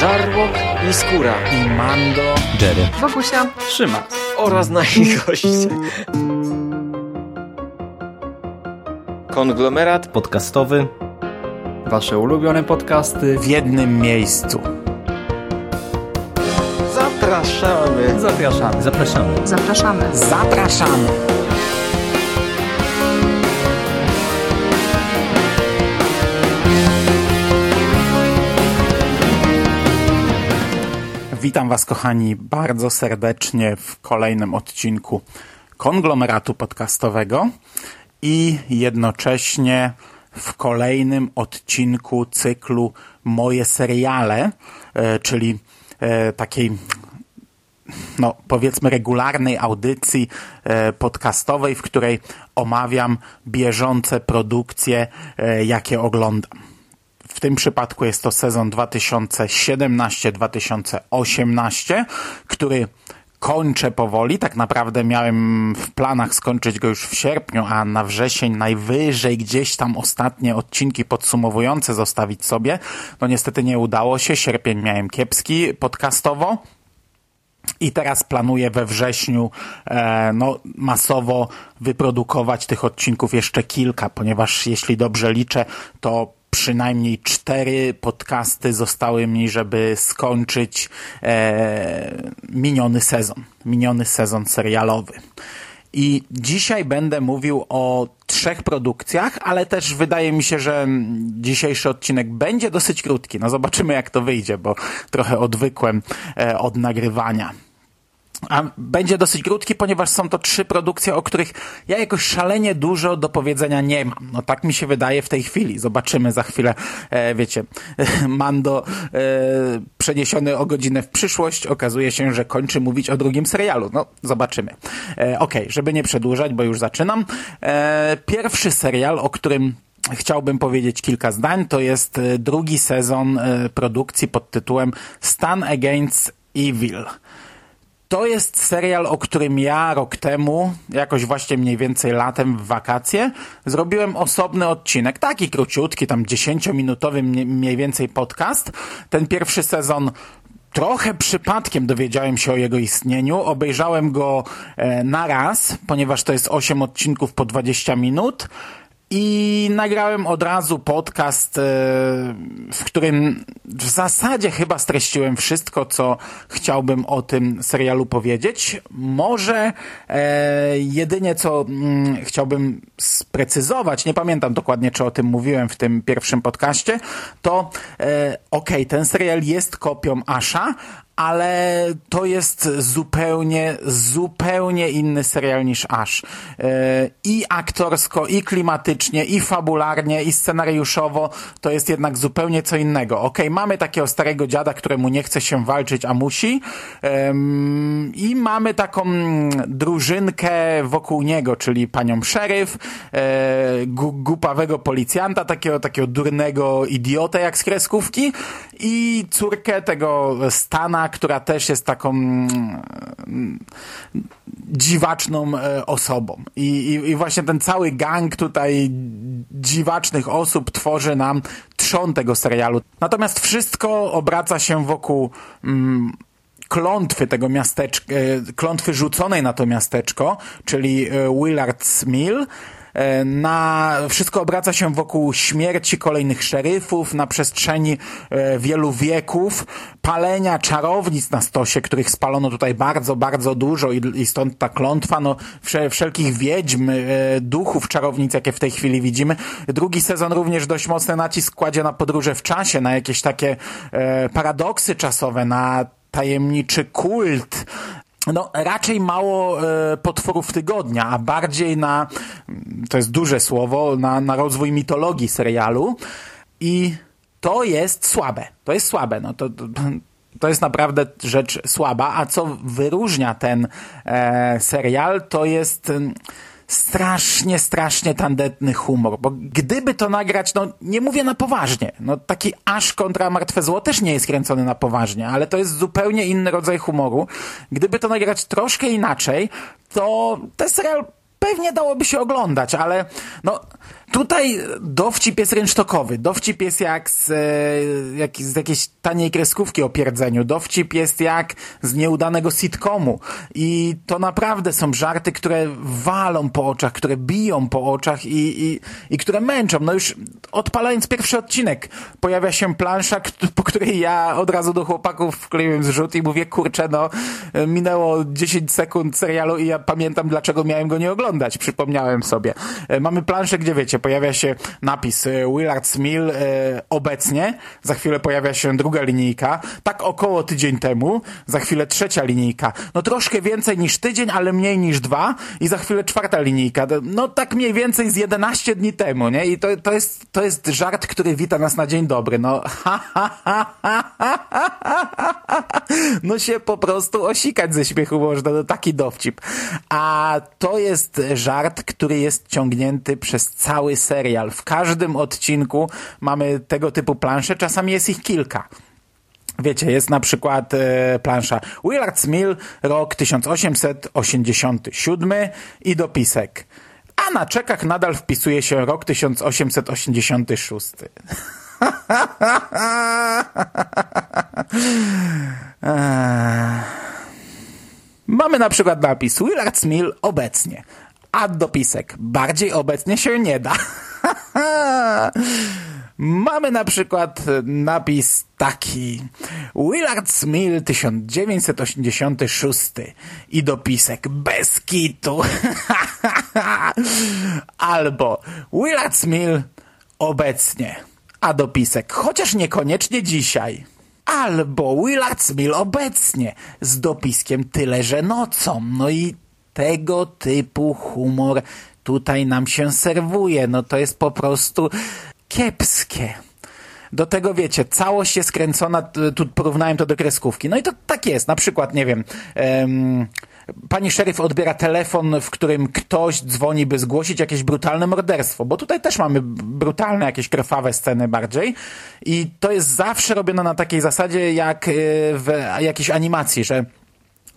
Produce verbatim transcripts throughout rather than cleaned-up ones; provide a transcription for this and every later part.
Żarłok i Skóra i Mando, Jerry, Wokusia, Trzyma oraz nasi goście. Konglomerat podcastowy. Wasze ulubione podcasty w jednym miejscu. Zapraszamy. Zapraszamy. Zapraszamy. Zapraszamy. Zapraszamy. Witam was, kochani, bardzo serdecznie w kolejnym odcinku Konglomeratu Podcastowego i jednocześnie w kolejnym odcinku cyklu Moje seriale, czyli takiej, no powiedzmy, regularnej audycji podcastowej, w której omawiam bieżące produkcje, jakie oglądam. W tym przypadku jest to sezon dwa tysiące siedemnaście dwa tysiące osiemnaście, który kończę powoli. Tak naprawdę miałem w planach skończyć go już w sierpniu, a na wrzesień najwyżej gdzieś tam ostatnie odcinki podsumowujące zostawić sobie. No niestety nie udało się. Sierpień miałem kiepski podcastowo. I teraz planuję we wrześniu e, no, masowo wyprodukować tych odcinków jeszcze kilka, ponieważ jeśli dobrze liczę, to przynajmniej cztery podcasty zostały mi, żeby skończyć e, miniony sezon, miniony sezon serialowy. I dzisiaj będę mówił o trzech produkcjach, ale też wydaje mi się, że dzisiejszy odcinek będzie dosyć krótki. No zobaczymy, jak to wyjdzie, bo trochę odwykłem e, od nagrywania. A będzie dosyć krótki, ponieważ są to trzy produkcje, o których ja jakoś szalenie dużo do powiedzenia nie mam. No tak mi się wydaje w tej chwili. Zobaczymy za chwilę, e, wiecie, Mando e, przeniesiony o godzinę w przyszłość. Okazuje się, że kończy mówić o drugim serialu. No, zobaczymy. E, Okej, okay, żeby nie przedłużać, bo już zaczynam. E, pierwszy serial, o którym chciałbym powiedzieć kilka zdań, to jest drugi sezon produkcji pod tytułem Stan Against Evil. To jest serial, o którym ja rok temu, jakoś właśnie mniej więcej latem w wakacje, zrobiłem osobny odcinek, taki króciutki, tam dziesięciominutowy mniej więcej podcast. Ten pierwszy sezon trochę przypadkiem dowiedziałem się o jego istnieniu. Obejrzałem go na raz, ponieważ to jest osiem odcinków po dwadzieścia minut. I nagrałem od razu podcast, w którym w zasadzie chyba streściłem wszystko, co chciałbym o tym serialu powiedzieć. Może e, jedynie co mm, chciałbym sprecyzować, nie pamiętam dokładnie, czy o tym mówiłem w tym pierwszym podcaście, to e, okej, ten serial jest kopią Asha, ale to jest zupełnie, zupełnie inny serial niż Ash. I aktorsko, i klimatycznie, i fabularnie, i scenariuszowo to jest jednak zupełnie co innego. Okej, mamy takiego starego dziada, któremu nie chce się walczyć, a musi. I mamy taką drużynkę wokół niego, czyli panią szeryf, głupawego policjanta, takiego, takiego durnego idiotę jak z kreskówki i córkę tego Stana, która też jest taką dziwaczną osobą. I, i, i właśnie ten cały gang tutaj dziwacznych osób tworzy nam trzon tego serialu. Natomiast wszystko obraca się wokół mm, klątwy tego miasteczka, klątwy rzuconej na to miasteczko, czyli Willard's Mill. Na, wszystko obraca się wokół śmierci kolejnych szeryfów na przestrzeni e, wielu wieków, palenia czarownic na stosie, których spalono tutaj bardzo, bardzo dużo i, i stąd ta klątwa, no wszel- wszelkich wiedźm, e, duchów, czarownic, jakie w tej chwili widzimy. Drugi sezon również dość mocny nacisk kładzie na podróże w czasie, na jakieś takie e, paradoksy czasowe, na tajemniczy kult. No raczej mało e, potworów tygodnia, a bardziej na, to jest duże słowo, na, na rozwój mitologii serialu i to jest słabe, to jest słabe, no to, to, to jest naprawdę rzecz słaba, a co wyróżnia ten e, serial, to jest e, strasznie, strasznie tandetny humor, bo gdyby to nagrać, no nie mówię na poważnie, no taki Ash kontra Martwe Zło też nie jest kręcony na poważnie, ale to jest zupełnie inny rodzaj humoru. Gdyby to nagrać troszkę inaczej, to ten serial pewnie dałoby się oglądać, ale no tutaj dowcip jest rynsztokowy, dowcip jest jak z, jak z jakiejś taniej kreskówki o pierdzeniu, dowcip jest jak z nieudanego sitcomu i to naprawdę są żarty, które walą po oczach, które biją po oczach i, i, i które męczą. No już odpalając pierwszy odcinek pojawia się plansza, po której ja od razu do chłopaków wkleiłem zrzut i mówię, kurczę, no minęło dziesięć sekund serialu i ja pamiętam, dlaczego miałem go nie oglądać, przypomniałem sobie. Mamy planszę, gdzie wiecie, pojawia się napis Willard's Mill e, obecnie, za chwilę pojawia się druga linijka, tak około tydzień temu, za chwilę trzecia linijka, no troszkę więcej niż tydzień, ale mniej niż dwa i za chwilę czwarta linijka, no tak mniej więcej z jedenaście dni temu, nie? I to, to, jest, to jest żart, który wita nas na dzień dobry, no ha, ha, ha, ha, ha, ha, ha, ha, ha. No się po prostu osikać ze śmiechu można, no taki dowcip. A to jest żart, który jest ciągnięty przez cały serial. W każdym odcinku mamy tego typu plansze, czasami jest ich kilka. Wiecie, jest na przykład e, plansza Willard's Mill, rok tysiąc osiemset osiemdziesiąty siódmy i dopisek. A na czekach nadal wpisuje się rok tysiąc osiemset osiemdziesiąty szósty. Mamy na przykład napis Willard's Mill obecnie. A dopisek. Bardziej obecnie się nie da. Mamy na przykład napis taki. Willard's Mill tysiąc dziewięćset osiemdziesiąty szósty i dopisek. Bez kitu. Albo Willard's Mill obecnie. A dopisek. Chociaż niekoniecznie dzisiaj. Albo Willard's Mill obecnie. Z dopiskiem tyle, że nocą. No i tego typu humor tutaj nam się serwuje. No to jest po prostu kiepskie. Do tego wiecie, całość jest kręcona, tu porównałem to do kreskówki. No i to tak jest. Na przykład, nie wiem, em, pani szeryf odbiera telefon, w którym ktoś dzwoni, by zgłosić jakieś brutalne morderstwo. Bo tutaj też mamy brutalne, jakieś krwawe sceny bardziej. I to jest zawsze robione na takiej zasadzie jak w jakiejś animacji, że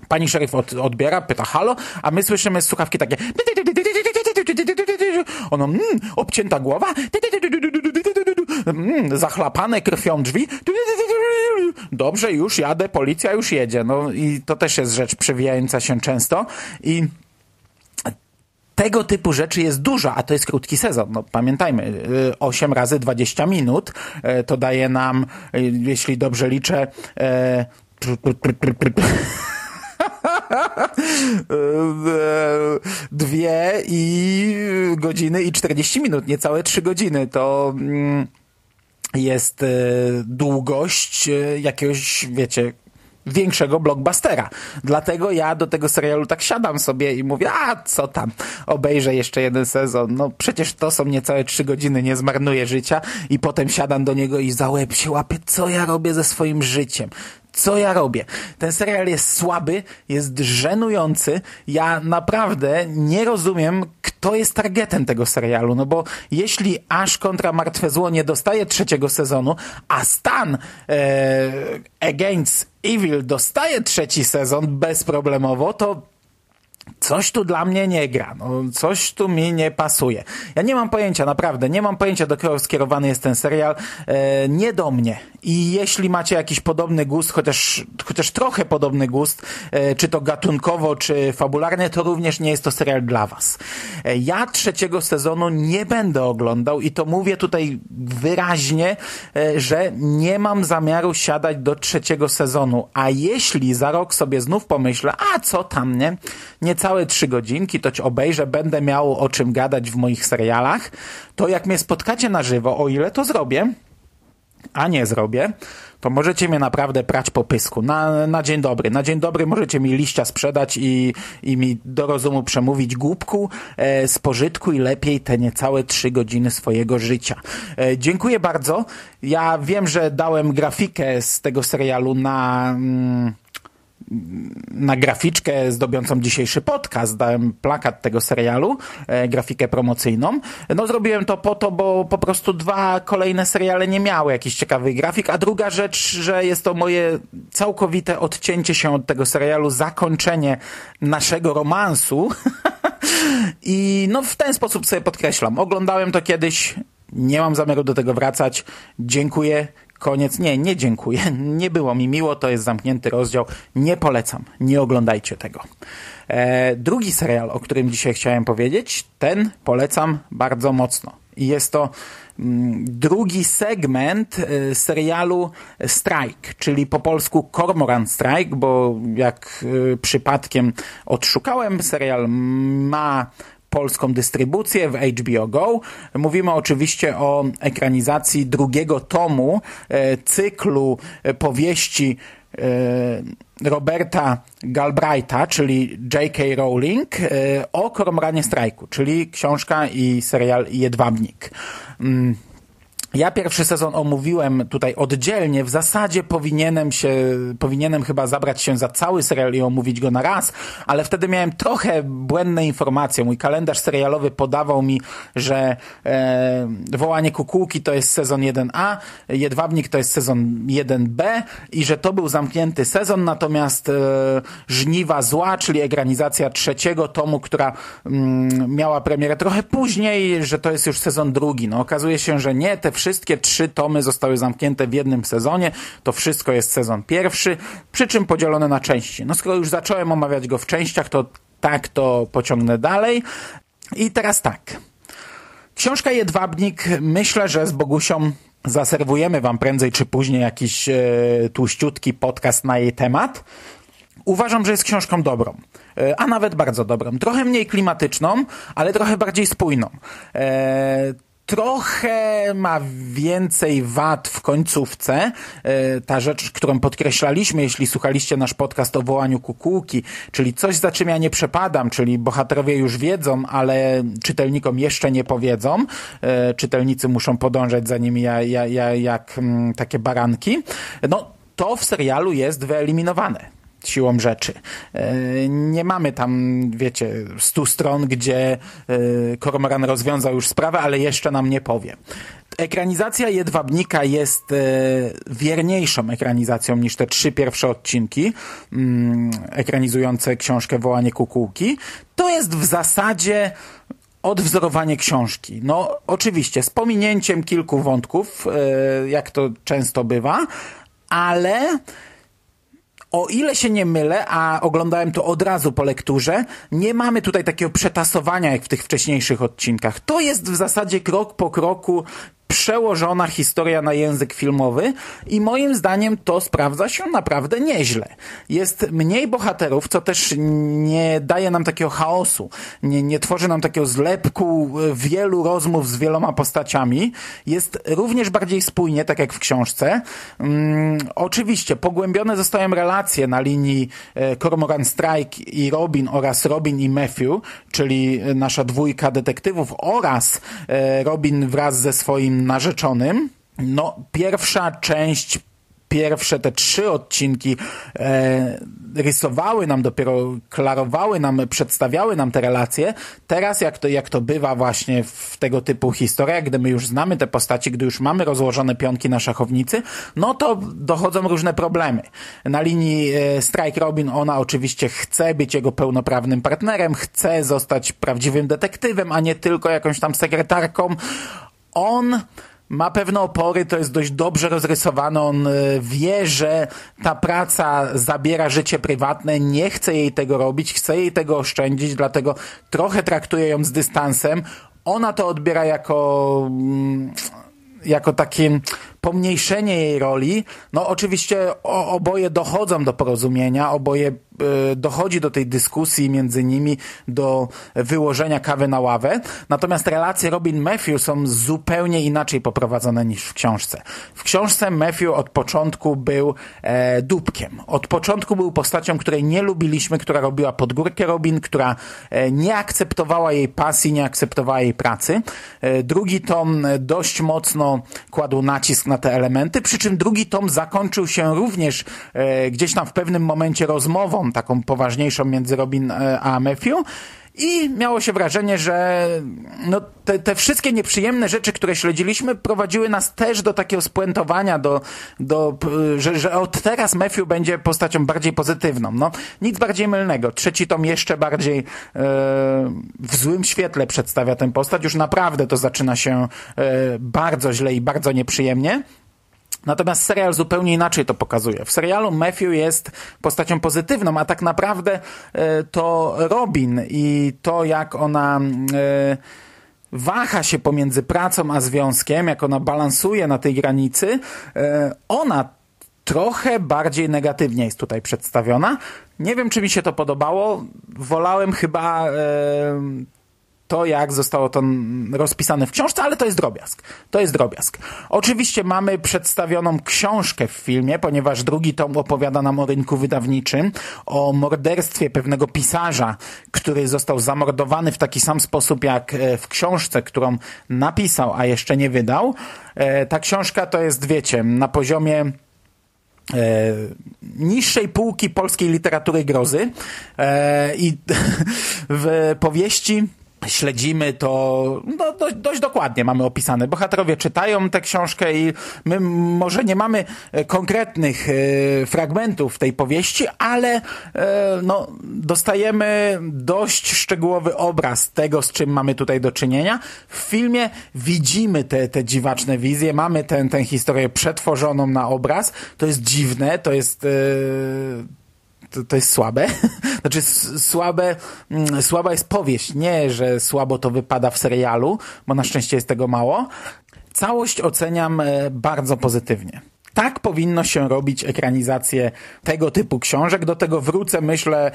pani szeryf od, odbiera, pyta halo, a my słyszymy słuchawki takie. Ono, mm, obcięta głowa, mm, zachlapane krwią drzwi. Dobrze, już jadę, policja już jedzie. No i to też jest rzecz przewijająca się często. I tego typu rzeczy jest dużo, a to jest krótki sezon. No pamiętajmy, osiem razy dwadzieścia minut to daje nam, jeśli dobrze liczę, e... dwie i godziny i czterdzieści minut, niecałe trzy godziny. To jest długość jakiegoś, wiecie, większego blockbustera. Dlatego ja do tego serialu tak siadam sobie i mówię, a co tam, obejrzę jeszcze jeden sezon. No przecież to są niecałe trzy godziny, nie zmarnuję życia. I potem siadam do niego i za łeb się łapię, co ja robię ze swoim życiem. Co ja robię? Ten serial jest słaby, jest żenujący. Ja naprawdę nie rozumiem, kto jest targetem tego serialu. No bo jeśli Ash kontra Martwe Zło nie dostaje trzeciego sezonu, a Stan e, Against Evil dostaje trzeci sezon bezproblemowo, to coś tu dla mnie nie gra, no, coś tu mi nie pasuje. Ja nie mam pojęcia, naprawdę, nie mam pojęcia, do kogo skierowany jest ten serial, e, nie do mnie. I jeśli macie jakiś podobny gust, chociaż, chociaż trochę podobny gust, e, czy to gatunkowo, czy fabularnie, to również nie jest to serial dla was. E, ja trzeciego sezonu nie będę oglądał i to mówię tutaj wyraźnie, e, że nie mam zamiaru siadać do trzeciego sezonu, a jeśli za rok sobie znów pomyślę, a co tam, nie? Niecałe trzy godzinki, toć obejrzę, będę miał o czym gadać w moich serialach, to jak mnie spotkacie na żywo, o ile to zrobię, a nie zrobię, to możecie mnie naprawdę prać po pysku. Na, na dzień dobry. Na dzień dobry możecie mi liścia sprzedać i, i mi do rozumu przemówić głupku, e, spożytkuj lepiej te niecałe trzy godziny swojego życia. E, dziękuję bardzo. Ja wiem, że dałem grafikę z tego serialu na... Mm, na graficzkę zdobiącą dzisiejszy podcast, dałem plakat tego serialu, e, grafikę promocyjną. No zrobiłem to po to, bo po prostu dwa kolejne seriale nie miały jakichś ciekawych grafik, a druga rzecz, że jest to moje całkowite odcięcie się od tego serialu, zakończenie naszego romansu I no w ten sposób sobie podkreślam. Oglądałem to kiedyś, nie mam zamiaru do tego wracać. Dziękuję, koniec. Nie, nie dziękuję. Nie było mi miło, to jest zamknięty rozdział. Nie polecam, nie oglądajcie tego. E, drugi serial, o którym dzisiaj chciałem powiedzieć, ten polecam bardzo mocno. I jest to drugi segment serialu Strike, czyli po polsku Cormoran Strike, bo jak przypadkiem odszukałem, serial ma polską dystrybucję w H B O Go. Mówimy oczywiście o ekranizacji drugiego tomu cyklu powieści Roberta Galbraitha, czyli J K. Rowling, o Kormoranie Strajku, czyli książka i serial Jedwabnik. Ja pierwszy sezon omówiłem tutaj oddzielnie. W zasadzie powinienem się, powinienem chyba zabrać się za cały serial i omówić go na raz, ale wtedy miałem trochę błędne informacje. Mój kalendarz serialowy podawał mi, że e, Wołanie Kukułki to jest sezon jeden A, Jedwabnik to jest sezon jeden B i że to był zamknięty sezon, natomiast e, Żniwa Zła, czyli ekranizacja trzeciego tomu, która mm, miała premierę trochę później, że to jest już sezon drugi. No, okazuje się, że nie. Te wszystkie trzy tomy zostały zamknięte w jednym sezonie. To wszystko jest sezon pierwszy, przy czym podzielone na części. No skoro już zacząłem omawiać go w częściach, to tak to pociągnę dalej. I teraz tak. Książka Jedwabnik, myślę, że z Bogusią zaserwujemy wam prędzej czy później jakiś e, tłuściutki podcast na jej temat. Uważam, że jest książką dobrą, a nawet bardzo dobrą. Trochę mniej klimatyczną, ale trochę bardziej spójną. E, Trochę ma więcej wad w końcówce. Ta rzecz, którą podkreślaliśmy, jeśli słuchaliście nasz podcast o Wołaniu Kukułki, czyli coś, za czym ja nie przepadam, czyli bohaterowie już wiedzą, ale czytelnikom jeszcze nie powiedzą. Czytelnicy muszą podążać za nimi ja, ja, ja, jak m, takie baranki. No, to w serialu jest wyeliminowane. Siłą rzeczy. Nie mamy tam, wiecie, stu stron, gdzie Kormoran rozwiązał już sprawę, ale jeszcze nam nie powie. Ekranizacja Jedwabnika jest wierniejszą ekranizacją niż te trzy pierwsze odcinki ekranizujące książkę Wołanie Kukułki. To jest w zasadzie odwzorowanie książki. No oczywiście z pominięciem kilku wątków, jak to często bywa, ale o ile się nie mylę, a oglądałem to od razu po lekturze, nie mamy tutaj takiego przetasowania jak w tych wcześniejszych odcinkach. To jest w zasadzie krok po kroku przełożona historia na język filmowy i moim zdaniem to sprawdza się naprawdę nieźle. Jest mniej bohaterów, co też nie daje nam takiego chaosu, nie, nie tworzy nam takiego zlepku wielu rozmów z wieloma postaciami. Jest również bardziej spójnie, tak jak w książce. Hmm, oczywiście pogłębione zostają relacje na linii Cormoran Strike i Robin oraz Robin i Matthew, czyli nasza dwójka detektywów oraz Robin wraz ze swoim narzeczonym. No, pierwsza część, pierwsze te trzy odcinki e, rysowały nam, dopiero klarowały nam, przedstawiały nam te relacje. Teraz, jak to, jak to bywa właśnie w tego typu historiach, gdy my już znamy te postaci, gdy już mamy rozłożone pionki na szachownicy, no to dochodzą różne problemy. Na linii e, Strike Robin, ona oczywiście chce być jego pełnoprawnym partnerem, chce zostać prawdziwym detektywem, a nie tylko jakąś tam sekretarką. On ma pewne opory, to jest dość dobrze rozrysowane, on wie, że ta praca zabiera życie prywatne, nie chce jej tego robić, chce jej tego oszczędzić, dlatego trochę traktuje ją z dystansem. Ona to odbiera jako, jako takie pomniejszenie jej roli. No oczywiście oboje dochodzą do porozumienia, oboje dochodzi do tej dyskusji między nimi, do wyłożenia kawy na ławę. Natomiast relacje Robin-Matthew są zupełnie inaczej poprowadzone niż w książce. W książce Matthew od początku był e, dupkiem. Od początku był postacią, której nie lubiliśmy, która robiła podgórkę Robin, która e, nie akceptowała jej pasji, nie akceptowała jej pracy. E, drugi tom dość mocno kładł nacisk na te elementy, przy czym drugi tom zakończył się również e, gdzieś tam w pewnym momencie rozmową taką poważniejszą między Robin a Matthew I miało się wrażenie, że no te, te wszystkie nieprzyjemne rzeczy, które śledziliśmy, prowadziły nas też do takiego spuentowania, do, do, że, że od teraz Matthew będzie postacią bardziej pozytywną. No, nic bardziej mylnego. Trzeci tom jeszcze bardziej e, w złym świetle przedstawia tę postać. Już naprawdę to zaczyna się e, bardzo źle i bardzo nieprzyjemnie. Natomiast serial zupełnie inaczej to pokazuje. W serialu Matthew jest postacią pozytywną, a tak naprawdę to Robin i to, jak ona waha się pomiędzy pracą a związkiem, jak ona balansuje na tej granicy, ona trochę bardziej negatywnie jest tutaj przedstawiona. Nie wiem, czy mi się to podobało. Wolałem chyba to, jak zostało to rozpisane w książce, ale to jest drobiazg. To jest drobiazg. Oczywiście mamy przedstawioną książkę w filmie, ponieważ drugi tom opowiada nam o rynku wydawniczym, o morderstwie pewnego pisarza, który został zamordowany w taki sam sposób, jak w książce, którą napisał, a jeszcze nie wydał. Ta książka to jest, wiecie, na poziomie E, niższej półki polskiej literatury grozy e, i w powieści śledzimy to no, dość, dość dokładnie, mamy opisane. Bohaterowie czytają tę książkę i my może nie mamy konkretnych e, fragmentów tej powieści, ale e, no, dostajemy dość szczegółowy obraz tego, z czym mamy tutaj do czynienia. W filmie widzimy te, te dziwaczne wizje, mamy tę, tę historię przetworzoną na obraz. To jest dziwne, to jest... E, To, to jest słabe. Znaczy słabe, słaba jest powieść. Nie, że słabo to wypada w serialu, bo na szczęście jest tego mało. Całość oceniam bardzo pozytywnie. Tak powinno się robić ekranizację tego typu książek. Do tego wrócę, myślę,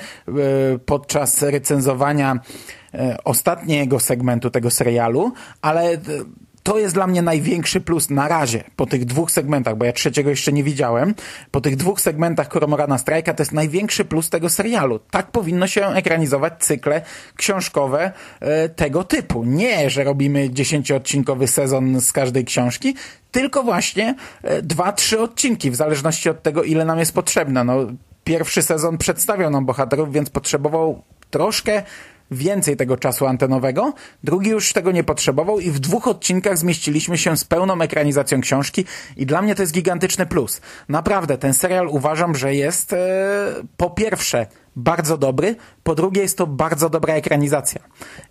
podczas recenzowania ostatniego segmentu tego serialu, ale to jest dla mnie największy plus na razie po tych dwóch segmentach, bo ja trzeciego jeszcze nie widziałem. Po tych dwóch segmentach Cormorana Strike'a to jest największy plus tego serialu. Tak powinno się ekranizować cykle książkowe e, tego typu. Nie, że robimy dziesięcioodcinkowy sezon z każdej książki, tylko właśnie e, dwa, trzy odcinki, w zależności od tego, ile nam jest potrzebne. No, pierwszy sezon przedstawiał nam bohaterów, więc potrzebował troszkę więcej tego czasu antenowego. Drugi już tego nie potrzebował i w dwóch odcinkach zmieściliśmy się z pełną ekranizacją książki i dla mnie to jest gigantyczny plus. Naprawdę, ten serial uważam, że jest e, po pierwsze bardzo dobry, po drugie jest to bardzo dobra ekranizacja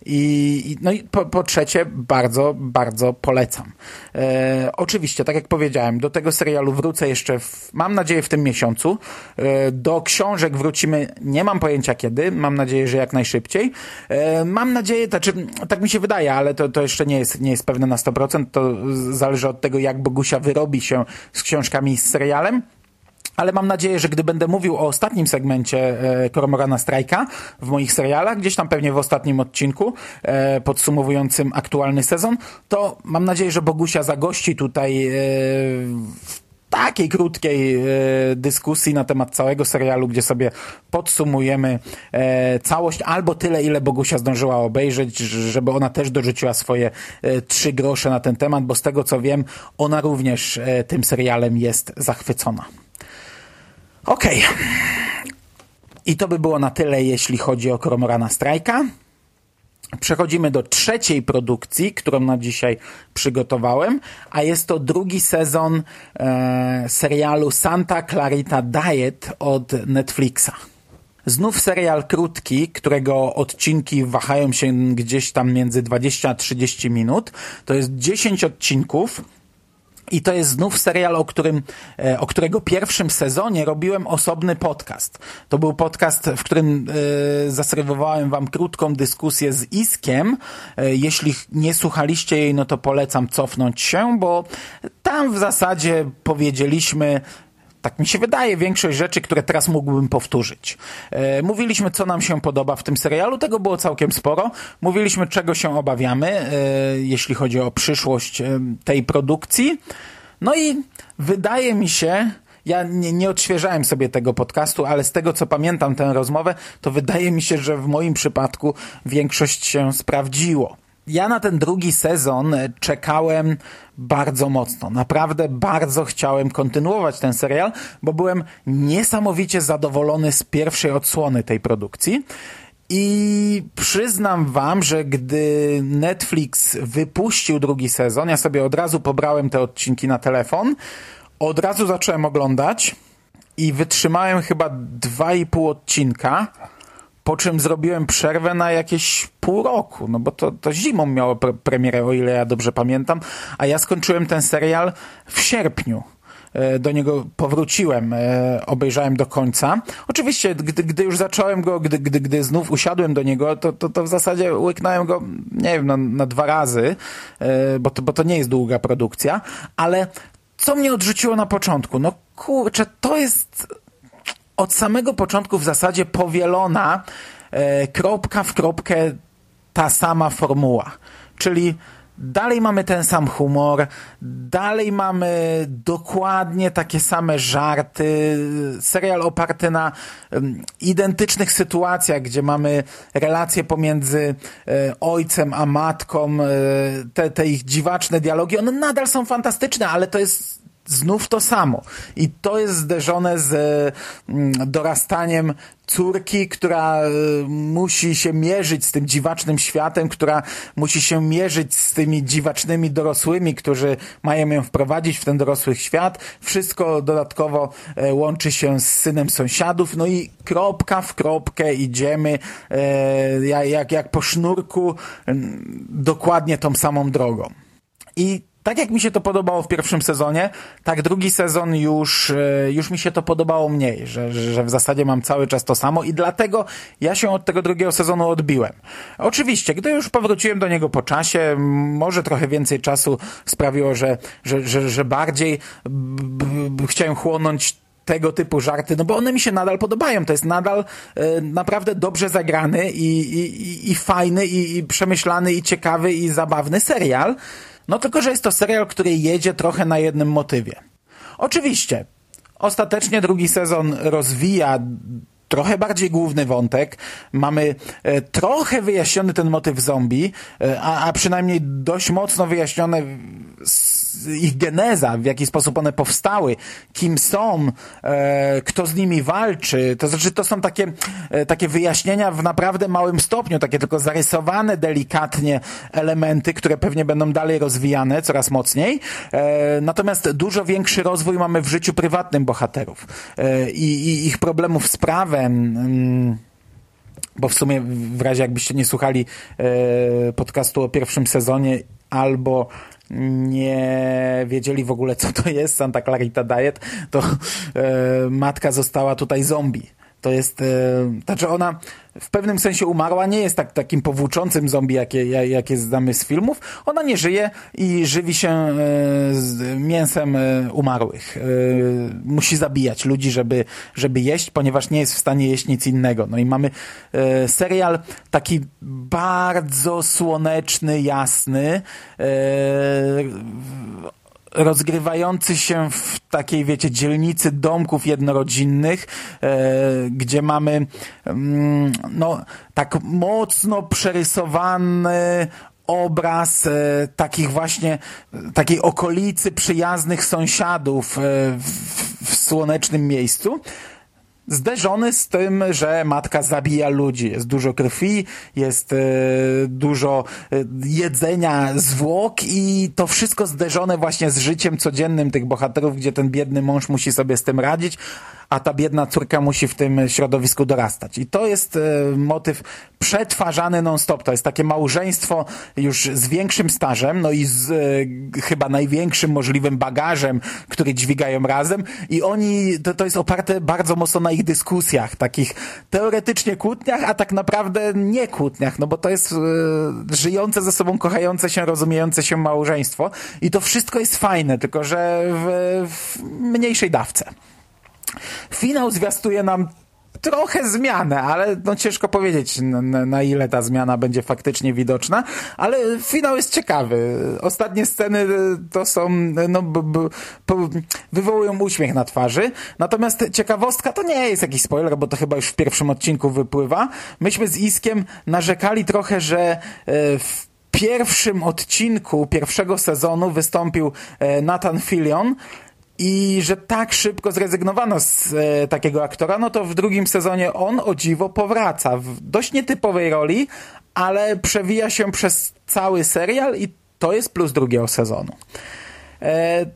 i, no i po, po trzecie bardzo, bardzo polecam. E, oczywiście, tak jak powiedziałem, do tego serialu wrócę jeszcze, w, mam nadzieję w tym miesiącu, e, do książek wrócimy, nie mam pojęcia kiedy, mam nadzieję, że jak najszybciej. E, mam nadzieję, to, czy, tak mi się wydaje, ale to, to jeszcze nie jest, nie jest pewne na sto procent, to zależy od tego, jak Bogusia wyrobi się z książkami i z serialem. Ale mam nadzieję, że gdy będę mówił o ostatnim segmencie e, Cormorana Strike'a w moich serialach, gdzieś tam pewnie w ostatnim odcinku e, podsumowującym aktualny sezon, to mam nadzieję, że Bogusia zagości tutaj e, w takiej krótkiej e, dyskusji na temat całego serialu, gdzie sobie podsumujemy e, całość albo tyle, ile Bogusia zdążyła obejrzeć, żeby ona też dorzuciła swoje e, trzy grosze na ten temat, bo z tego co wiem, ona również e, tym serialem jest zachwycona. Okej. Okay. I to by było na tyle, jeśli chodzi o Cormorana Strike'a. Przechodzimy do trzeciej produkcji, którą na dzisiaj przygotowałem, a jest to drugi sezon e, serialu Santa Clarita Diet od Netflixa. Znów serial krótki, którego odcinki wahają się gdzieś tam między dwadzieścia a trzydzieści minut. To jest dziesięć odcinków. I to jest znów serial, o którym, o którego pierwszym sezonie robiłem osobny podcast. To był podcast, w którym e, zaserwowałem wam krótką dyskusję z Iskiem. E, jeśli nie słuchaliście jej, no to polecam cofnąć się, bo tam w zasadzie powiedzieliśmy, tak mi się wydaje, większość rzeczy, które teraz mógłbym powtórzyć. E, mówiliśmy, co nam się podoba w tym serialu, tego było całkiem sporo. Mówiliśmy, czego się obawiamy, e, jeśli chodzi o przyszłość e, tej produkcji. No i wydaje mi się, ja nie, nie odświeżałem sobie tego podcastu, ale z tego, co pamiętam tę rozmowę, to wydaje mi się, że w moim przypadku większość się sprawdziło. Ja na ten drugi sezon czekałem bardzo mocno. Naprawdę bardzo chciałem kontynuować ten serial, bo byłem niesamowicie zadowolony z pierwszej odsłony tej produkcji I przyznam wam, że gdy Netflix wypuścił drugi sezon, ja sobie od razu pobrałem te odcinki na telefon, od razu zacząłem oglądać i wytrzymałem chyba dwa i pół odcinka, po czym zrobiłem przerwę na jakieś pół roku, no bo to, to zimą miało pre- premierę, o ile ja dobrze pamiętam, a ja skończyłem ten serial w sierpniu. Do niego powróciłem, obejrzałem do końca. Oczywiście, gdy, gdy już zacząłem go, gdy, gdy, gdy znów usiadłem do niego, to, to, to w zasadzie łyknąłem go, nie wiem, na, na dwa razy, bo to, bo to nie jest długa produkcja, ale co mnie odrzuciło na początku? No kurczę, to jest od samego początku w zasadzie powielona kropka w kropkę ta sama formuła, czyli dalej mamy ten sam humor, dalej mamy dokładnie takie same żarty, serial oparty na identycznych sytuacjach, gdzie mamy relacje pomiędzy ojcem a matką, te, te ich dziwaczne dialogi, one nadal są fantastyczne, ale to jest znów to samo. I to jest zderzone z dorastaniem córki, która musi się mierzyć z tym dziwacznym światem, która musi się mierzyć z tymi dziwacznymi dorosłymi, którzy mają ją wprowadzić w ten dorosły świat. Wszystko dodatkowo łączy się z synem sąsiadów. No i kropka w kropkę idziemy jak, jak po sznurku dokładnie tą samą drogą. I tak jak mi się to podobało w pierwszym sezonie, tak drugi sezon już, już mi się to podobało mniej, że, że w zasadzie mam cały czas to samo i dlatego ja się od tego drugiego sezonu odbiłem. Oczywiście, gdy już powróciłem do niego po czasie, może trochę więcej czasu sprawiło, że, że, że, że bardziej b- b- chciałem chłonąć tego typu żarty, no bo one mi się nadal podobają. To jest nadal e, naprawdę dobrze zagrany i, i, i fajny, i, i przemyślany, i ciekawy, i zabawny serial. No tylko, że jest to serial, który jedzie trochę na jednym motywie. Oczywiście, ostatecznie drugi sezon rozwija trochę bardziej główny wątek. Mamy e, trochę wyjaśniony ten motyw zombie, e, a, a przynajmniej dość mocno wyjaśnione ich geneza, w jaki sposób one powstały, kim są, e, kto z nimi walczy. To znaczy, to są takie, e, takie wyjaśnienia w naprawdę małym stopniu, takie tylko zarysowane delikatnie elementy, które pewnie będą dalej rozwijane coraz mocniej. E, natomiast dużo większy rozwój mamy w życiu prywatnym bohaterów e, i, i ich problemów z prawem, mm. bo w sumie w razie jakbyście nie słuchali e, podcastu o pierwszym sezonie albo nie wiedzieli w ogóle, co to jest Santa Clarita Diet, to e, matka została tutaj zombie. To jest, e, znaczy ona w pewnym sensie umarła, nie jest tak, takim powłóczącym zombie, jakie, jakie znamy z filmów. Ona nie żyje i żywi się e, z mięsem e, umarłych. E, musi zabijać ludzi, żeby, żeby jeść, ponieważ nie jest w stanie jeść nic innego. No i mamy e, serial taki bardzo słoneczny, jasny, e, rozgrywający się w takiej, wiecie, dzielnicy domków jednorodzinnych, e, gdzie mamy mm, no, tak mocno przerysowany obraz e, takich właśnie, takiej okolicy przyjaznych sąsiadów e, w, w słonecznym miejscu. Zderzony z tym, że matka zabija ludzi. Jest dużo krwi, jest y, dużo y, jedzenia zwłok i to wszystko zderzone właśnie z życiem codziennym tych bohaterów, gdzie ten biedny mąż musi sobie z tym radzić, a ta biedna córka musi w tym środowisku dorastać. I to jest y, motyw przetwarzany non-stop. To jest takie małżeństwo już z większym stażem, no i z y, chyba największym możliwym bagażem, który dźwigają razem i oni, to, to jest oparte bardzo mocno na ich dyskusjach, takich teoretycznie kłótniach, a tak naprawdę nie kłótniach, no bo to jest y, żyjące ze sobą, kochające się, rozumiejące się małżeństwo i to wszystko jest fajne, tylko że w, w mniejszej dawce. Finał zwiastuje nam trochę zmianę, ale no ciężko powiedzieć, na, na ile ta zmiana będzie faktycznie widoczna, ale finał jest ciekawy. Ostatnie sceny to są, no, b, b, b, wywołują uśmiech na twarzy. Natomiast ciekawostka to nie jest jakiś spoiler, bo to chyba już w pierwszym odcinku wypływa. Myśmy z Iskiem narzekali trochę, że w pierwszym odcinku pierwszego sezonu wystąpił Nathan Fillion, i że tak szybko zrezygnowano z e, takiego aktora, no to w drugim sezonie on, o dziwo, powraca w dość nietypowej roli, ale przewija się przez cały serial i to jest plus drugiego sezonu. E,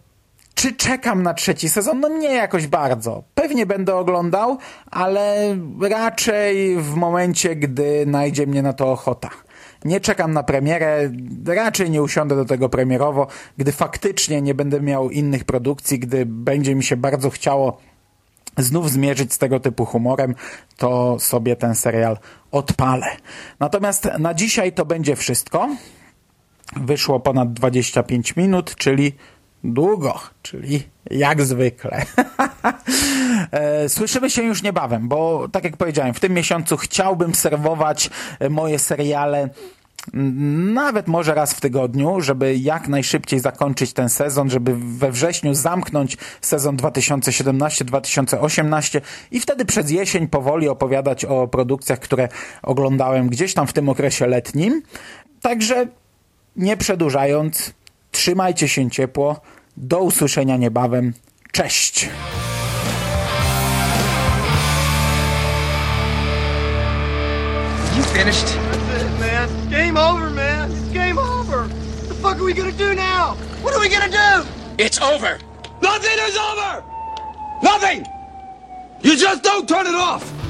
czy czekam na trzeci sezon? No nie jakoś bardzo. Pewnie będę oglądał, ale raczej w momencie, gdy najdzie mnie na to ochota. Nie czekam na premierę, raczej nie usiądę do tego premierowo, gdy faktycznie nie będę miał innych produkcji, gdy będzie mi się bardzo chciało znów zmierzyć z tego typu humorem, to sobie ten serial odpalę. Natomiast na dzisiaj to będzie wszystko. Wyszło ponad dwadzieścia pięć minut, czyli długo, czyli jak zwykle. Słyszymy się już niebawem, bo tak jak powiedziałem, w tym miesiącu chciałbym serwować moje seriale nawet może raz w tygodniu, żeby jak najszybciej zakończyć ten sezon, żeby we wrześniu zamknąć sezon dwa tysiące siedemnasty dwa tysiące osiemnasty i wtedy przez jesień powoli opowiadać o produkcjach, które oglądałem gdzieś tam w tym okresie letnim. Także nie przedłużając, trzymajcie się ciepło, do usłyszenia niebawem, cześć! You finished? That's it, man. Game over, man. It's game over. What the fuck are we gonna do now? What are we gonna do? It's over. Nothing is over! Nothing! You just don't turn it off!